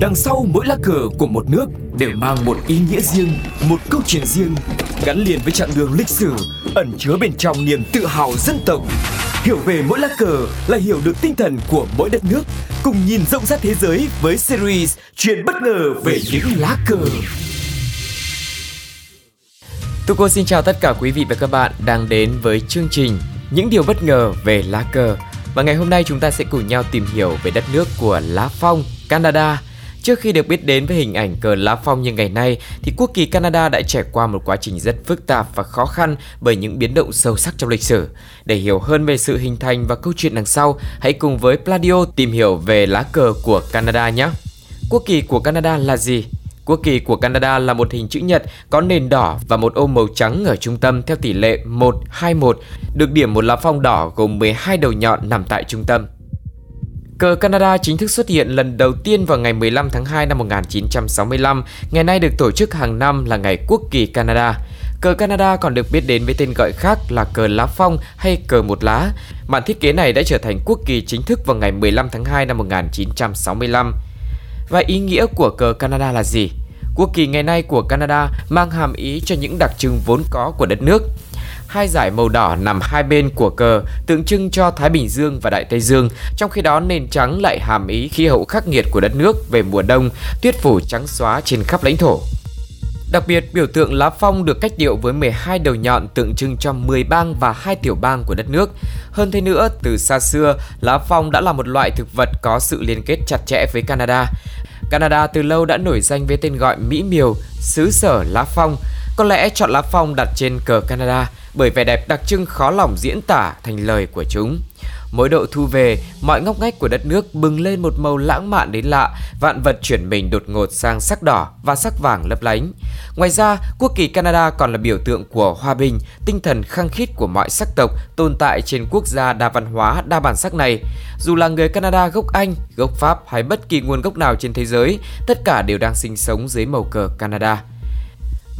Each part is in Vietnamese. Đằng sau mỗi lá cờ của một nước đều mang một ý nghĩa riêng, một câu chuyện riêng, gắn liền với chặng đường lịch sử, ẩn chứa bên trong niềm tự hào dân tộc. Hiểu về mỗi lá cờ là hiểu được tinh thần của mỗi đất nước, cùng nhìn rộng rãi thế giới với series Chuyện bất ngờ về những lá cờ. Tôi cô xin chào tất cả quý vị và các bạn đang đến với chương trình Những điều bất ngờ về lá cờ. Và ngày hôm nay chúng ta sẽ cùng nhau tìm hiểu về đất nước của Lá Phong, Canada. Trước khi được biết đến với hình ảnh cờ lá phong như ngày nay thì quốc kỳ Canada đã trải qua một quá trình rất phức tạp và khó khăn bởi những biến động sâu sắc trong lịch sử. Để hiểu hơn về sự hình thành và câu chuyện đằng sau, hãy cùng với Pladio tìm hiểu về lá cờ của Canada nhé. Quốc kỳ của Canada là gì? Quốc kỳ của Canada là một hình chữ nhật có nền đỏ và một ô màu trắng ở trung tâm theo tỷ lệ 1-2-1, được điểm một lá phong đỏ gồm 12 đầu nhọn nằm tại trung tâm. Cờ Canada chính thức xuất hiện lần đầu tiên vào ngày 15 tháng 2 năm 1965, ngày nay được tổ chức hàng năm là Ngày Quốc kỳ Canada. Cờ Canada còn được biết đến với tên gọi khác là cờ lá phong hay cờ một lá. Bản thiết kế này đã trở thành quốc kỳ chính thức vào ngày 15 tháng 2 năm 1965. Và ý nghĩa của cờ Canada là gì? Quốc kỳ ngày nay của Canada mang hàm ý cho những đặc trưng vốn có của đất nước. Hai dải màu đỏ nằm hai bên của cờ tượng trưng cho Thái Bình Dương và Đại Tây Dương, trong khi đó nền trắng lại hàm ý khí hậu khắc nghiệt của đất nước về mùa đông, tuyết phủ trắng xóa trên khắp lãnh thổ. Đặc biệt, biểu tượng lá phong được cách điệu với 12 đầu nhọn tượng trưng cho 10 bang và 2 tiểu bang của đất nước. Hơn thế nữa, từ xa xưa, lá phong đã là một loại thực vật có sự liên kết chặt chẽ với Canada. Canada từ lâu đã nổi danh với tên gọi mỹ miều, xứ sở lá phong. Có lẽ chọn lá phong đặt trên cờ Canada bởi vẻ đẹp đặc trưng khó lòng diễn tả thành lời của chúng. Mỗi độ thu về, mọi ngóc ngách của đất nước bừng lên một màu lãng mạn đến lạ, vạn vật chuyển mình đột ngột sang sắc đỏ và sắc vàng lấp lánh. Ngoài ra, quốc kỳ Canada còn là biểu tượng của hòa bình, tinh thần khăng khít của mọi sắc tộc tồn tại trên quốc gia đa văn hóa, đa bản sắc này. Dù là người Canada gốc Anh, gốc Pháp hay bất kỳ nguồn gốc nào trên thế giới, tất cả đều đang sinh sống dưới màu cờ Canada.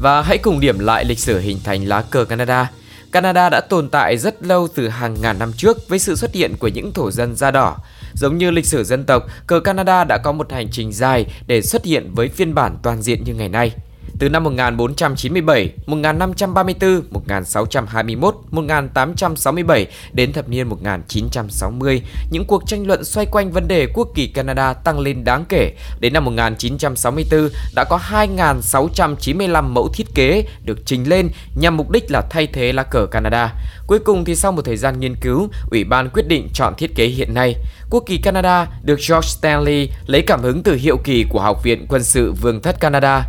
Và hãy cùng điểm lại lịch sử hình thành lá cờ Canada. Canada đã tồn tại rất lâu từ hàng ngàn năm trước với sự xuất hiện của những thổ dân da đỏ. Giống như lịch sử dân tộc, cờ Canada đã có một hành trình dài để xuất hiện với phiên bản toàn diện như ngày nay. Từ năm 1497, 1534, 1621, 1867 đến thập niên 1960, những cuộc tranh luận xoay quanh vấn đề quốc kỳ Canada tăng lên đáng kể. Đến năm 1964, đã có 2.695 mẫu thiết kế được trình lên nhằm mục đích là thay thế lá cờ Canada. Cuối cùng thì sau một thời gian nghiên cứu, Ủy ban quyết định chọn thiết kế hiện nay. Quốc kỳ Canada được George Stanley lấy cảm hứng từ hiệu kỳ của Học viện Quân sự Vương thất Canada.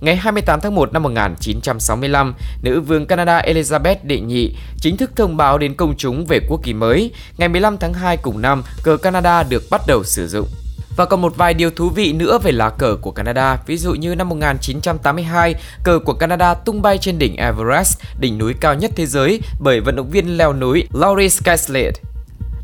Ngày 28 tháng 1 năm 1965, nữ vương Canada Elizabeth Đệ Nhị chính thức thông báo đến công chúng về quốc kỳ mới. Ngày 15 tháng 2 cùng năm, cờ Canada được bắt đầu sử dụng. Và còn một vài điều thú vị nữa về lá cờ của Canada. Ví dụ như năm 1982, cờ của Canada tung bay trên đỉnh Everest, đỉnh núi cao nhất thế giới, bởi vận động viên leo núi Laurie Skysliet.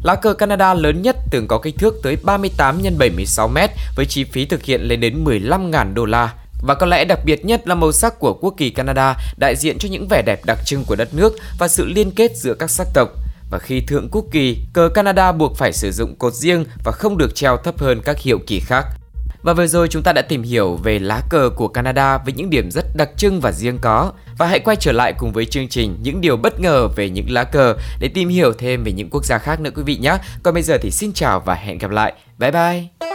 Lá cờ Canada lớn nhất từng có kích thước tới 38 x 76m với chi phí thực hiện lên đến $15,000. Và có lẽ đặc biệt nhất là màu sắc của quốc kỳ Canada đại diện cho những vẻ đẹp đặc trưng của đất nước và sự liên kết giữa các sắc tộc. Và khi thượng quốc kỳ, cờ Canada buộc phải sử dụng cột riêng và không được treo thấp hơn các hiệu kỳ khác. Và vừa rồi chúng ta đã tìm hiểu về lá cờ của Canada với những điểm rất đặc trưng và riêng có. Và hãy quay trở lại cùng với chương trình Những điều bất ngờ về những lá cờ để tìm hiểu thêm về những quốc gia khác nữa quý vị nhé. Còn bây giờ thì xin chào và hẹn gặp lại. Bye bye!